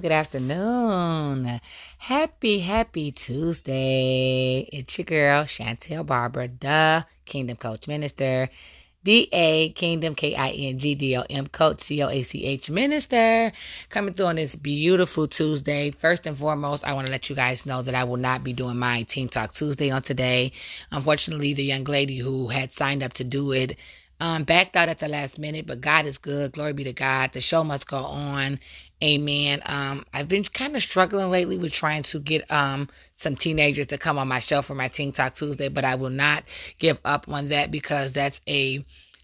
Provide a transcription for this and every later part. Good afternoon. Happy Tuesday. It's your girl, Chantel Barbara, the Kingdom Coach Minister, DA Kingdom, KINGDOM Coach, COACH Minister, coming through on this beautiful Tuesday. First and foremost, I want to let you guys know that I will not be doing my Teen Talk Tuesday on today. Unfortunately, the young lady who had signed up to do it backed out at the last minute, but God is good. Glory be to God. The show must go on. Amen. I've been kind of struggling lately with trying to get some teenagers to come on my show for my Teen Talk Tuesday, but I will not give up on that because that's a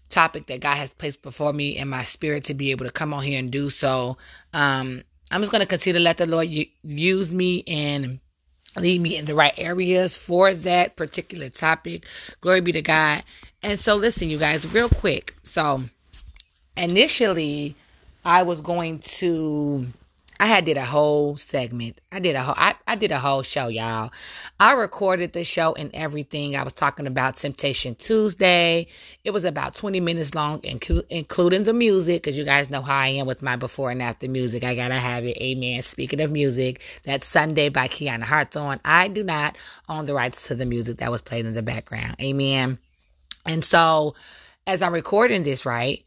topic that God has placed before me in my spirit to be able to come on here and do. So I'm just going to continue to let the Lord use me and lead me in the right areas for that particular topic. Glory be to God. And so listen, you guys, real quick. So initially, I did a whole show, y'all. I recorded the show and everything. I was talking about Temptation Tuesday. It was about 20 minutes long, including the music, because you guys know how I am with my before and after music. I gotta have it. Amen. Speaking of music, that's Sunday by Kiana Hartone. I do not own the rights to the music that was played in the background. Amen. And so, as I'm recording this, right,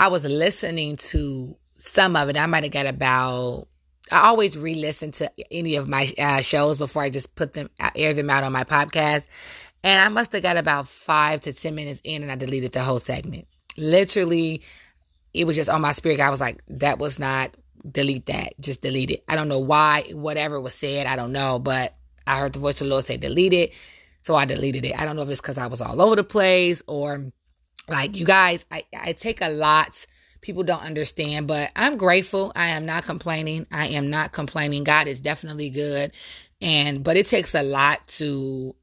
I was listening to some of it. I always re-listen to any of my shows before I just air them out on my podcast. And I must have got about 5 to 10 minutes in and I deleted the whole segment. Literally, it was just on my spirit. I was like, that was not, delete that. Just delete it. I don't know why, whatever was said, I don't know. But I heard the voice of the Lord say, delete it. So I deleted it. I don't know if it's because I was all over the place or... Like, you guys, I take a lot. People don't understand, but I'm grateful. I am not complaining. God is definitely good. But it takes a lot to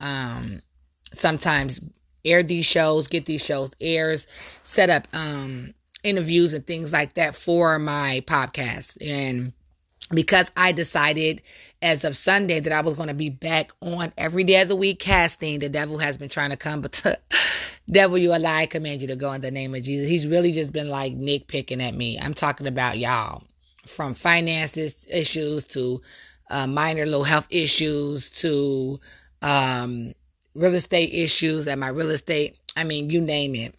sometimes air these shows, get these shows airs, set up interviews and things like that for my podcast. And because I decided as of Sunday that I was going to be back on every day of the week casting, the devil has been trying to come, but devil, you a lie, I command you to go in the name of Jesus. He's really just been like nitpicking at me. I'm talking about, y'all, from finances issues to minor little health issues to real estate issues at my real estate. I mean, you name it.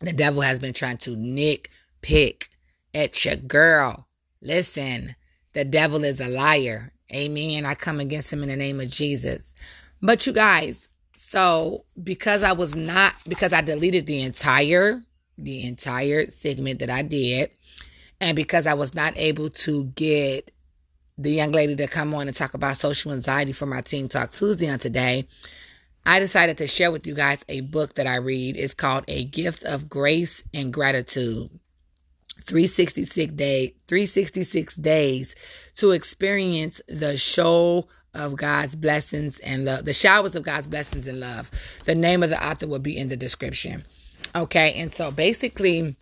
The devil has been trying to nitpick at your girl. Listen. The devil is a liar. Amen. I come against him in the name of Jesus. But you guys, so because I deleted the entire segment that I did, and because I was not able to get the young lady to come on and talk about social anxiety for my Teen Talk Tuesday on today, I decided to share with you guys a book that I read. It's called A Gift of Grace and Gratitude. 366 days to experience the show of God's blessings and love, the showers of God's blessings and love. The name of the author will be in the description. Okay, and so basically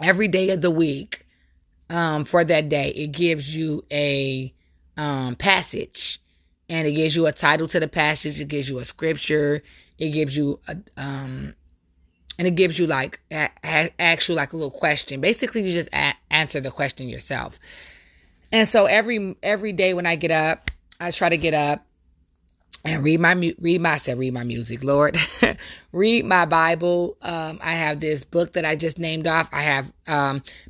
every day of the week, for that day, it gives you a passage, and it gives you a title to the passage. It gives you a scripture. It gives you a and it gives you like actual like a little question. Basically, you just answer the question yourself. And so every day when I get up, I try to get up and read my Bible. I have this book that I just named off. I have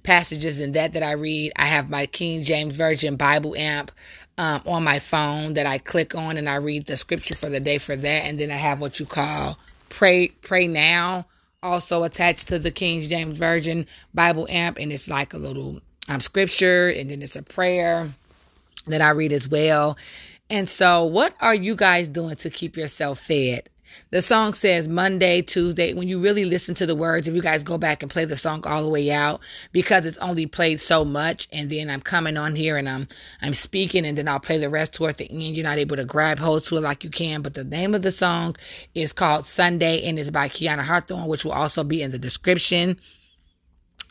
passages in that I read. I have my King James Version Bible app on my phone that I click on, and I read the scripture for the day for that. And then I have what you call Pray Now, also attached to the King James Version Bible app, and it's like a little scripture, and then it's a prayer that I read as well. And so what are you guys doing to keep yourself fed? The song says Monday, Tuesday. When you really listen to the words, if you guys go back and play the song all the way out, because it's only played so much, and then I'm coming on here and I'm speaking, and then I'll play the rest toward the end. You're not able to grab hold to it like you can. But the name of the song is called Sunday, and it's by Kiana Hartone, which will also be in the description.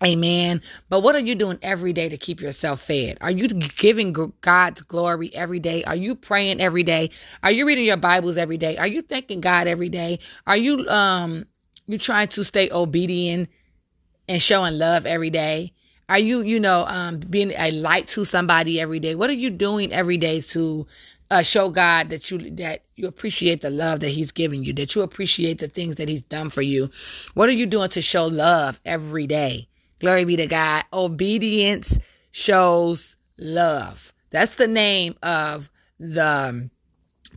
Amen. But what are you doing every day to keep yourself fed? Are you giving God's glory every day? Are you praying every day? Are you reading your Bibles every day? Are you thanking God every day? Are you you trying to stay obedient and showing love every day? Are you, being a light to somebody every day? What are you doing every day to show God that you appreciate the love that he's giving you, that you appreciate the things that he's done for you? What are you doing to show love every day? Glory be to God. Obedience shows love. That's the name of the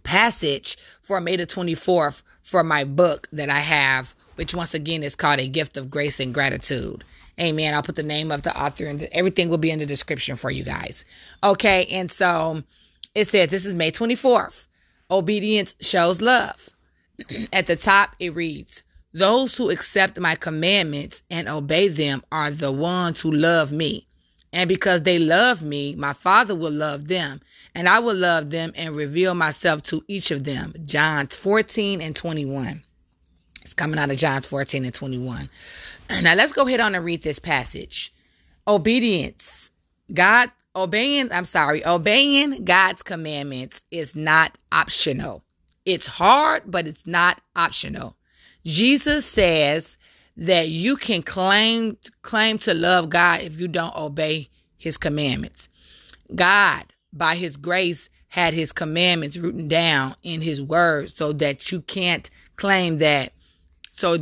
passage for May the 24th for my book that I have, which once again is called A Gift of Grace and Gratitude. Amen. I'll put the name of the author and everything will be in the description for you guys. Okay. And so it says, this is May 24th. Obedience shows love. At the top, it reads, those who accept my commandments and obey them are the ones who love me. And because they love me, my Father will love them, and I will love them and reveal myself to each of them. John 14 and 21. It's coming out of John 14 and 21. Now let's go ahead on and read this passage. Obedience. Obeying God's commandments is not optional. It's hard, but it's not optional. Jesus says that you can claim to love God if you don't obey his commandments. God, by his grace, had his commandments written down in his word so you can't claim that you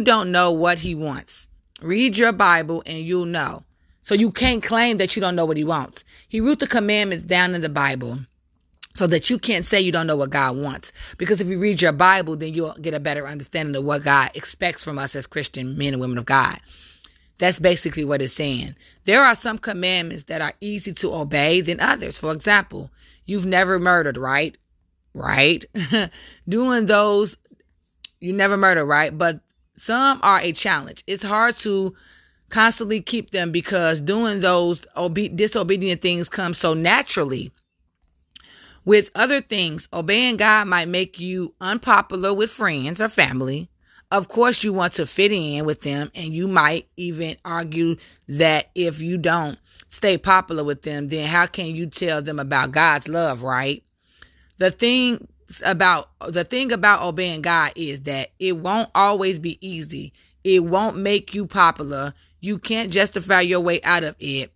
don't know what he wants. Read your Bible and you'll know. So you can't claim that you don't know what he wants. He wrote the commandments down in the Bible, so that you can't say you don't know what God wants. Because if you read your Bible, then you'll get a better understanding of what God expects from us as Christian men and women of God. That's basically what it's saying. There are some commandments that are easy to obey than others. For example, you've never murdered, right? Right? Doing those, you never murder, right? But some are a challenge. It's hard to constantly keep them because doing those disobedient things comes so naturally. With other things, obeying God might make you unpopular with friends or family. Of course, you want to fit in with them, and you might even argue that if you don't stay popular with them, then how can you tell them about God's love, right? The thing about obeying God is that it won't always be easy. It won't make you popular. You can't justify your way out of it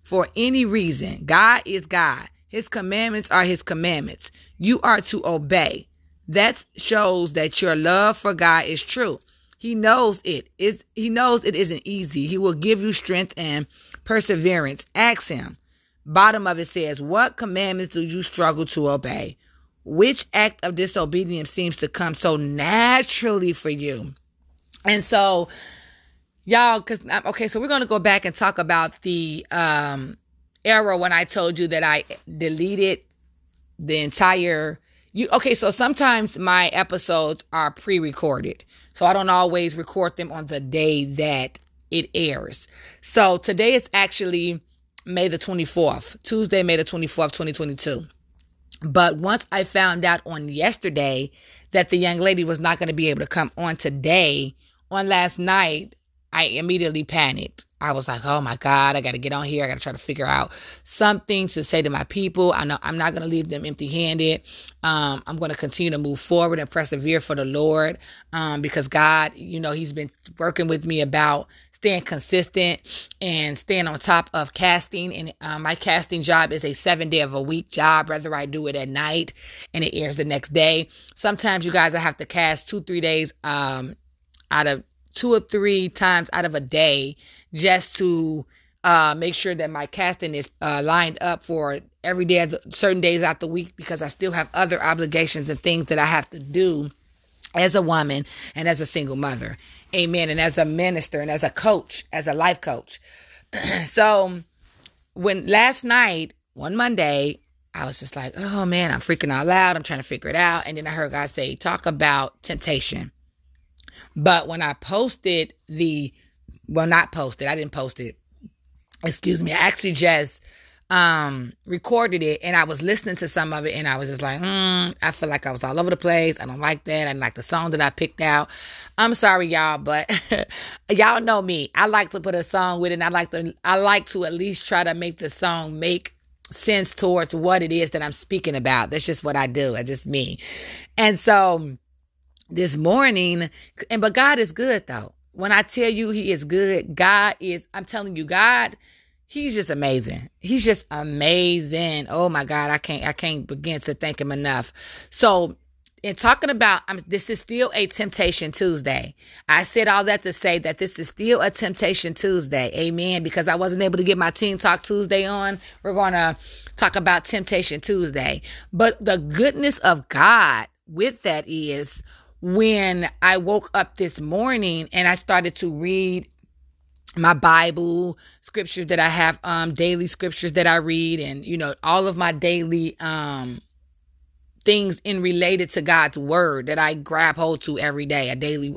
for any reason. God is God. His commandments are his commandments. You are to obey. That shows that your love for God is true. He knows it. He knows it isn't easy. He will give you strength and perseverance. Ask him. Bottom of it says, what commandments do you struggle to obey? Which act of disobedience seems to come so naturally for you? And so, y'all, so we're going to go back and talk about the error when I told you that I deleted the entire... Okay, so sometimes my episodes are pre-recorded. So I don't always record them on the day that it airs. So today is actually May the 24th, Tuesday, May the 24th, 2022. But once I found out on yesterday that the young lady was not going to be able to come on today, on last night, I immediately panicked. I was like, oh my God, I got to get on here. I got to try to figure out something to say to my people. I know I'm not going to leave them empty-handed. I'm going to continue to move forward and persevere for the Lord because God, you know, he's been working with me about staying consistent and staying on top of casting. And my casting job is a 7-day-of-a-week job, whether I do it at night and it airs the next day. Sometimes, you guys, I have to cast 2-3 days out of 2 or 3 times out of a day just to make sure that my casting is lined up for every day, certain days out the week, because I still have other obligations and things that I have to do as a woman and as a single mother. Amen. And as a minister and as a coach, as a life coach. So when last night, one Monday, I was just like, oh man, I'm freaking out loud. I'm trying to figure it out. And then I heard God say, talk about temptation. But when I posted I didn't post it. Excuse me. I actually just recorded it, and I was listening to some of it, and I was just like, I feel like I was all over the place. I don't like that. I didn't like the song that I picked out. I'm sorry, y'all, but y'all know me. I like to put a song with it, and I like to at least try to make the song make sense towards what it is that I'm speaking about. That's just what I do. That's just me. And so... this morning, but God is good though. When I tell you he is good, I'm telling you, God, he's just amazing. He's just amazing. Oh my God, I can't begin to thank him enough. So in talking about, this is still a Temptation Tuesday. I said all that to say that this is still a Temptation Tuesday. Amen. Because I wasn't able to get my Team Talk Tuesday on. We're going to talk about Temptation Tuesday. But the goodness of God with that is, when I woke up this morning and I started to read my Bible, scriptures that I have, daily scriptures that I read, and, you know, all of my daily things in related to God's word that I grab hold to every day, a daily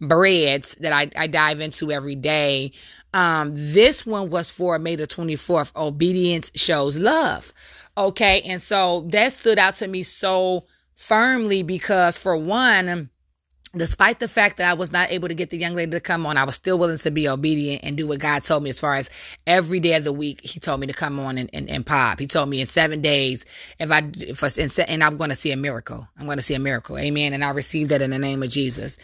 breads that I dive into every day. This one was for May the 24th, Obedience Shows Love. Okay, and so that stood out to me so firmly, because for one, despite the fact that I was not able to get the young lady to come on, I was still willing to be obedient and do what God told me as far as every day of the week. He told me to come on and pop. He told me in 7 days, and I'm going to see a miracle. I'm going to see a miracle. Amen. And I received that in the name of Jesus.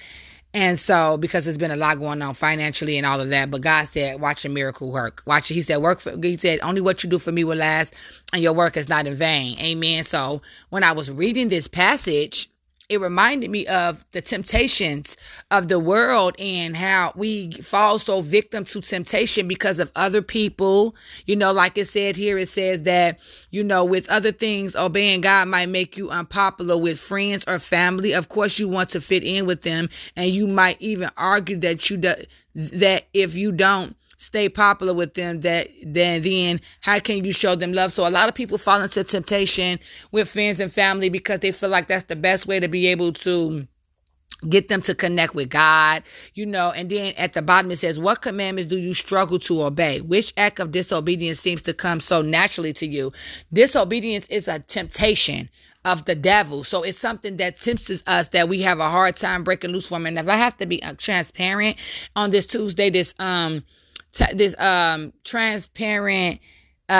And so, because there's been a lot going on financially and all of that, but God said, watch a miracle work. Watch it. He said, he said, only what you do for me will last, and your work is not in vain. Amen. So when I was reading this passage, it reminded me of the temptations of the world and how we fall so victim to temptation because of other people. You know, like it said here, it says that, you know, with other things, obeying God might make you unpopular with friends or family. Of course, you want to fit in with them, and you might even argue that that if you don't stay popular with them, then how can you show them love? So a lot of people fall into temptation with friends and family because they feel like that's the best way to be able to get them to connect with God, you know. And then at the bottom it says, what commandments do you struggle to obey? Which act of disobedience seems to come so naturally to you? Disobedience is a temptation of the devil. So it's something that tempts us that we have a hard time breaking loose from. And if I have to be transparent on this Tuesday, this transparent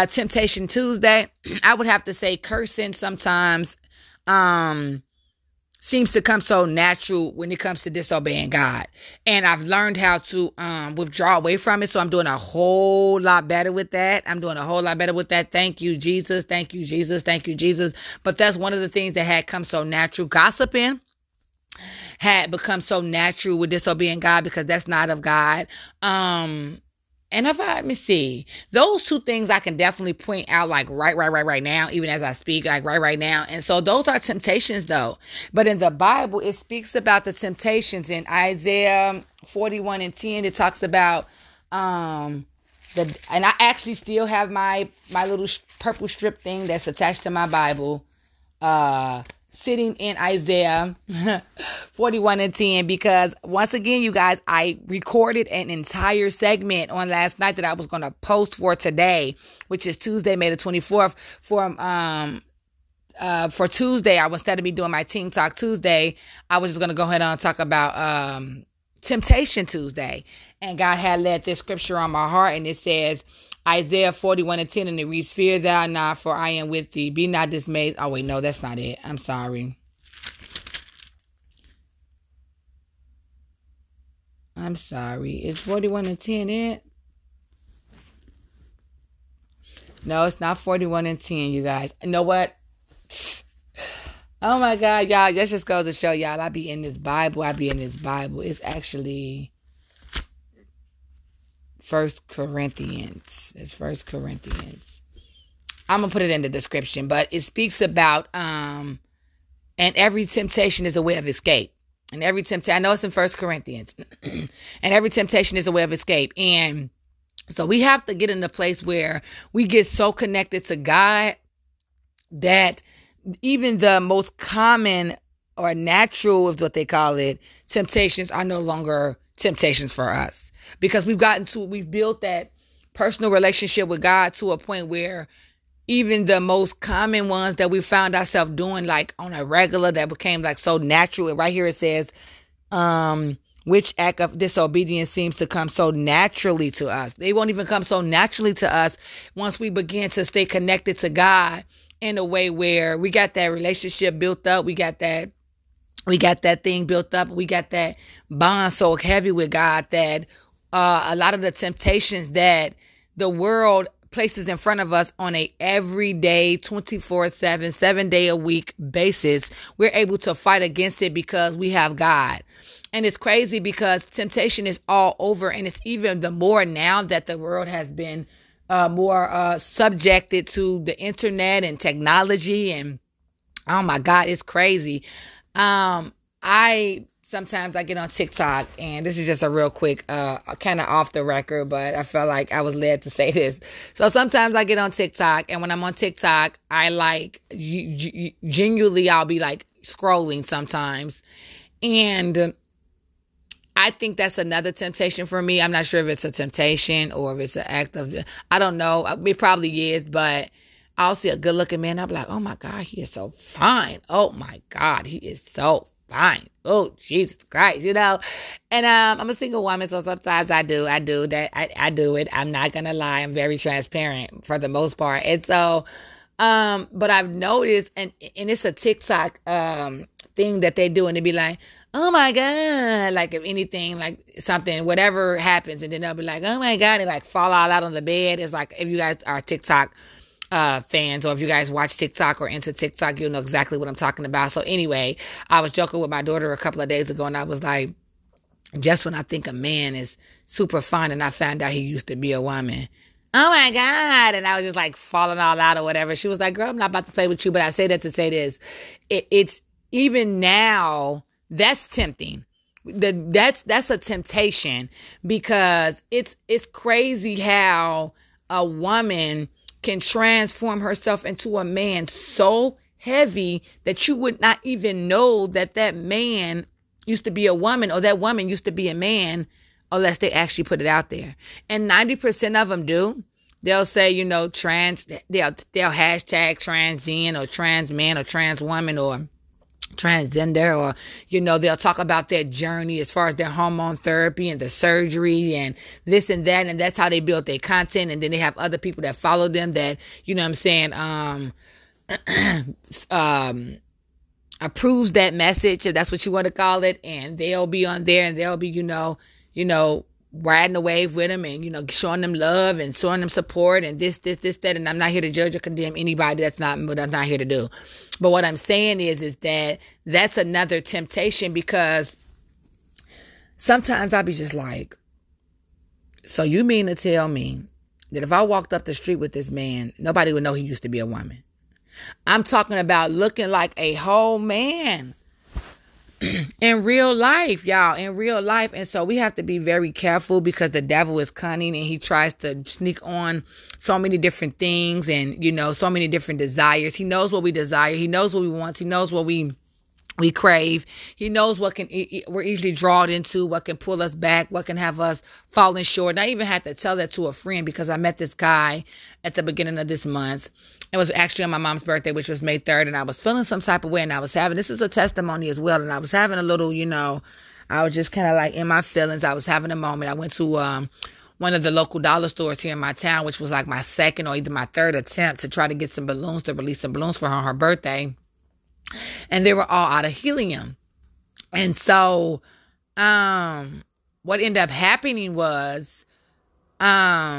Temptation Tuesday, I would have to say cursing sometimes seems to come so natural when it comes to disobeying God. And I've learned how to withdraw away from it. So I'm doing a whole lot better with that. Thank you, Jesus. Thank you, Jesus. But that's one of the things that had come so natural. Gossiping had become so natural with disobeying God because that's not of God. And let me see, those two things I can definitely point out like right now, even as I speak, like right now. And so those are temptations though. But in the Bible, it speaks about the temptations in Isaiah 41:10. It talks about And I actually still have my little purple strip thing that's attached to my Bible, sitting in Isaiah 41:10, because once again, you guys, I recorded an entire segment on last night that I was going to post for today, which is Tuesday, May the 24th, for Tuesday. Instead of me doing my Teen Talk Tuesday, I was just going to go ahead and talk about, Temptation Tuesday. And God had led this scripture on my heart, and it says Isaiah 41:10, and it reads, "Fear thou not, for I am with thee. Be not dismayed." Oh wait, no, that's not it. I'm sorry. Is 41:10 it? No, it's not 41:10, you guys. You know what? Oh my God, y'all, that just goes to show y'all, I be in this Bible. It's actually 1 Corinthians. It's 1 Corinthians. I'm going to put it in the description, but it speaks about, and every temptation is a way of escape. And every temptation, I know it's in 1 Corinthians, and every temptation is a way of escape. And so we have to get in the place where we get so connected to God that even the most common or natural is what they call it, temptations are no longer temptations for us, because we've built that personal relationship with God to a point where even the most common ones that we found ourselves doing, like on a regular, that became like so natural. And right here it says, which act of disobedience seems to come so naturally to us. They won't even come so naturally to us once we begin to stay connected to God in a way where we got that relationship built up. We got that thing built up. We got that bond so heavy with God that a lot of the temptations that the world places in front of us on a everyday, 24/7, 7 day a week basis, we're able to fight against it because we have God. And it's crazy because temptation is all over, and it's even the more now that the world has been more subjected to the internet and technology, and oh my God, it's crazy. Sometimes I get on TikTok, and this is just a real quick, kind of off the record, but I felt like I was led to say this. So sometimes I get on TikTok, and when I'm on TikTok, I like genuinely I'll be like scrolling sometimes, and I think that's another temptation for me. I'm not sure if it's a temptation or if it's an act of, I don't know. It probably is, but I'll see a good looking man. I'll be like, oh my God, he is so fine. Oh my God, he is so fine. Oh, Jesus Christ, you know? And I'm a single woman, so sometimes I do that. I'm not going to lie. I'm very transparent for the most part. And so, but I've noticed, and it's a TikTok thing that they do, and they be like, oh my God, like if anything, like something, whatever happens, and then they'll be like, oh my God, they like fall all out on the bed. It's like, if you guys are TikTok fans, or if you guys watch TikTok or into TikTok, you'll know exactly what I'm talking about. So anyway, I was joking with my daughter a couple of days ago, and I was like, just when I think a man is super fine and I found out he used to be a woman. Oh my God. And I was just like falling all out or whatever. She was like, girl, I'm not about to play with you. But I say that to say this. It's even now, that's tempting. That's a temptation, because it's crazy how a woman can transform herself into a man so heavy that you would not even know that man used to be a woman, or that woman used to be a man, unless they actually put it out there. And 90% of them do. They'll say, you know, trans, they'll hashtag transgen or trans man or trans woman or transgender, or you know, they'll talk about their journey as far as their hormone therapy and the surgery and this and that, and that's how they build their content. And then they have other people that follow them that, you know what I'm saying, approves that message, if that's what you want to call it, and they'll be on there, and they'll be you know riding the wave with them, and you know, showing them love and showing them support and this, that. And I'm not here to judge or condemn anybody. That's not what I'm not here to do. But what I'm saying is that that's another temptation, because sometimes I'll be just like, so you mean to tell me that if I walked up the street with this man, nobody would know he used to be a woman? I'm talking about looking like a whole man. in real life, y'all, in real life. And so we have to be very careful because the devil is cunning and he tries to sneak on so many different things and, you know, so many different desires. He knows what we desire. He knows what we want. He knows what we crave. He knows what can we're easily drawn into, what can pull us back, what can have us falling short. And I even had to tell that to a friend because I met this guy at the beginning of this month. It was actually on my mom's birthday, which was May 3rd, and I was feeling some type of way, and I was having, this is a testimony as well, and I was having a little, you know, I was just kind of like in my feelings. I was having a moment. I went to one of the local dollar stores here in my town, which was like my second or either my third attempt to try to get some balloons, to release some balloons for her on her birthday. And they were all out of helium. And so what ended up happening was I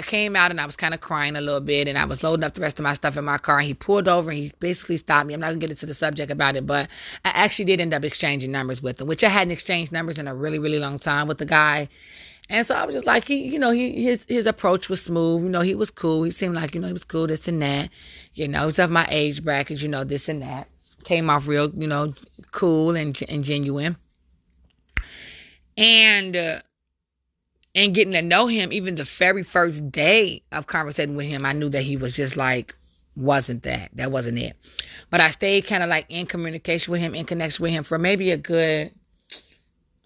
came out and I was kind of crying a little bit, and I was loading up the rest of my stuff in my car, and he pulled over and he basically stopped me. I'm not going to get into the subject about it, but I actually did end up exchanging numbers with him, which I hadn't exchanged numbers in a really, really long time with the guy. And so I was just like, he, you know, his approach was smooth. You know, he was cool. He seemed like, you know, he was cool, this and that. You know, he's of my age bracket, you know, this and that. Came off real, you know, cool and genuine. And getting to know him, even the very first day of conversating with him, I knew that he was just like, wasn't that. That wasn't it. But I stayed kind of like in communication with him, in connection with him for maybe a good...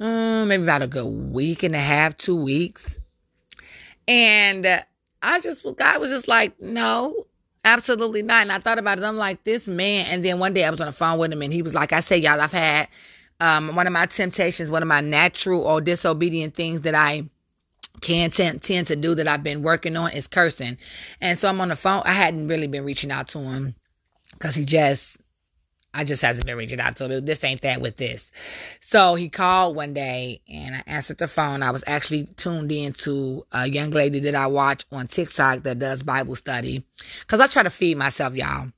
maybe about a good week and a half, 2 weeks. And God was just like, no, absolutely not. And I thought about it. I'm like, this man. And then one day I was on the phone with him and he was like, I say, y'all, I've had one of my temptations, one of my natural or disobedient things that I can tend to do that I've been working on is cursing. And so I'm on the phone. I hadn't really been reaching out to him because I just hasn't been reaching out to him. This ain't that with this. So he called one day and I answered the phone. I was actually tuned in to a young lady that I watch on TikTok that does Bible study. Because I try to feed myself, y'all.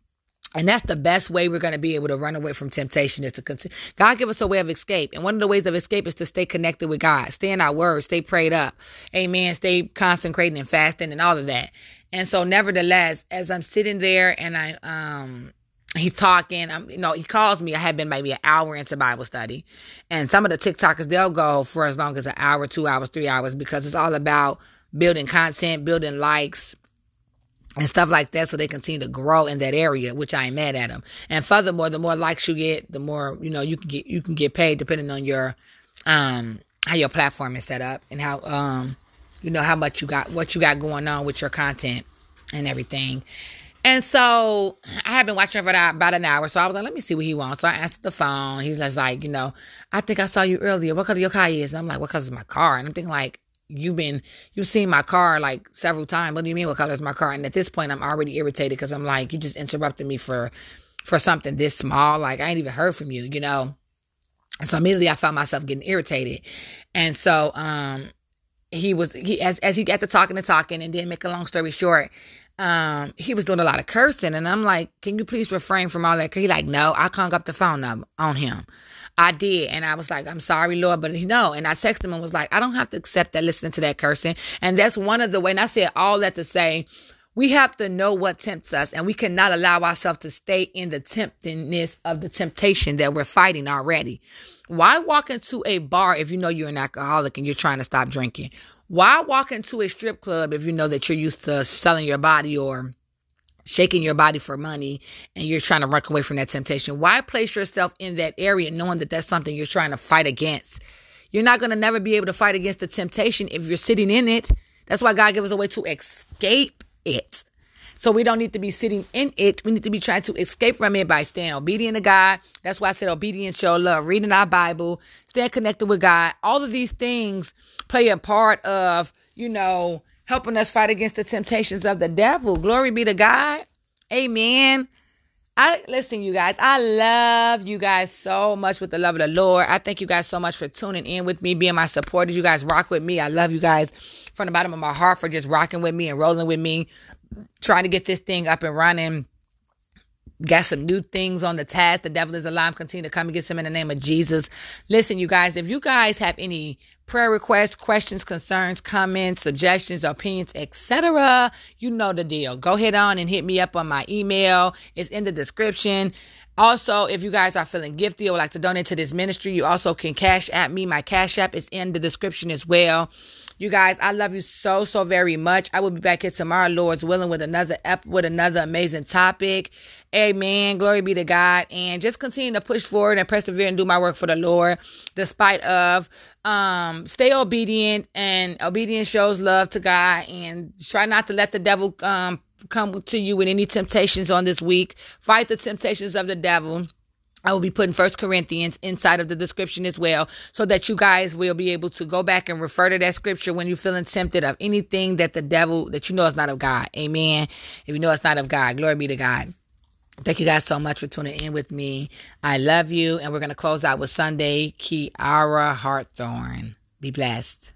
And that's the best way we're going to be able to run away from temptation is to continue. God give us a way of escape. And one of the ways of escape is to stay connected with God. Stay in our word. Stay prayed up. Amen. Stay consecrating and fasting and all of that. And so nevertheless, as I'm sitting there and he's talking, he calls me. I had been maybe an hour into Bible study. And some of the TikTokers, they'll go for as long as an hour, 2 hours, 3 hours, because it's all about building content, building likes and stuff like that. So they continue to grow in that area, which I ain't mad at them. And furthermore, the more likes you get, the more, you know, you can get paid depending on your, how your platform is set up and how, you know, how much you got, what you got going on with your content and everything. And so I had been watching for about an hour. So I was like, let me see what he wants. So I answered the phone. He's just like, you know, I think I saw you earlier. What color your car is? And I'm like, what color is my car? And I'm thinking like, you've seen my car like several times. What do you mean what color is my car? And at this point, I'm already irritated because I'm like, you just interrupted me for something this small. Like I ain't even heard from you, you know? And so immediately I found myself getting irritated. And so he got to talking and then make a long story short, he was doing a lot of cursing and I'm like, can you please refrain from all that? He like, no, I hung up the phone on him. I did. And I was like, I'm sorry, Lord, but no. And I texted him and was like, I don't have to accept that listening to that cursing. And that's one of the ways. And I said all that to say, we have to know what tempts us and we cannot allow ourselves to stay in the temptingness of the temptation that we're fighting already. Why walk into a bar if you know you're an alcoholic and you're trying to stop drinking? Why walk into a strip club if you know that you're used to selling your body or shaking your body for money and you're trying to run away from that temptation? Why place yourself in that area knowing that that's something you're trying to fight against? You're not going to never be able to fight against the temptation if you're sitting in it. That's why God gives us a way to escape it. So we don't need to be sitting in it. We need to be trying to escape from it by staying obedient to God. That's why I said obedience, show love, reading our Bible, staying connected with God. All of these things play a part of, you know, helping us fight against the temptations of the devil. Glory be to God. Amen. Listen, you guys, I love you guys so much with the love of the Lord. I thank you guys so much for tuning in with me, being my supporters. You guys rock with me. I love you guys from the bottom of my heart for just rocking with me and rolling with me, trying to get this thing up and running. Got some new things on the task. The devil is alive. Continue to come and get some in the name of Jesus. Listen, you guys, if you guys have any prayer requests, questions, concerns, comments, suggestions, opinions, etc., you know the deal. Go ahead on and hit me up on my email. It's in the description. Also, if you guys are feeling gifty or would like to donate to this ministry, you also can Cash App me. My Cash App is in the description as well. You guys, I love you so, so very much. I will be back here tomorrow, Lord's willing, with another amazing topic. Amen. Glory be to God. And just continue to push forward and persevere and do my work for the Lord. Despite of, stay obedient, and obedience shows love to God. And try not to let the devil come to you with any temptations on this week. Fight the temptations of the devil. I will be putting 1 Corinthians inside of the description as well, so that you guys will be able to go back and refer to that scripture when you're feeling tempted of anything that the devil, that you know is not of God. Amen. If you know it's not of God, glory be to God. Thank you guys so much for tuning in with me. I love you. And we're going to close out with Sunday, Kiana Hartthorne. Be blessed.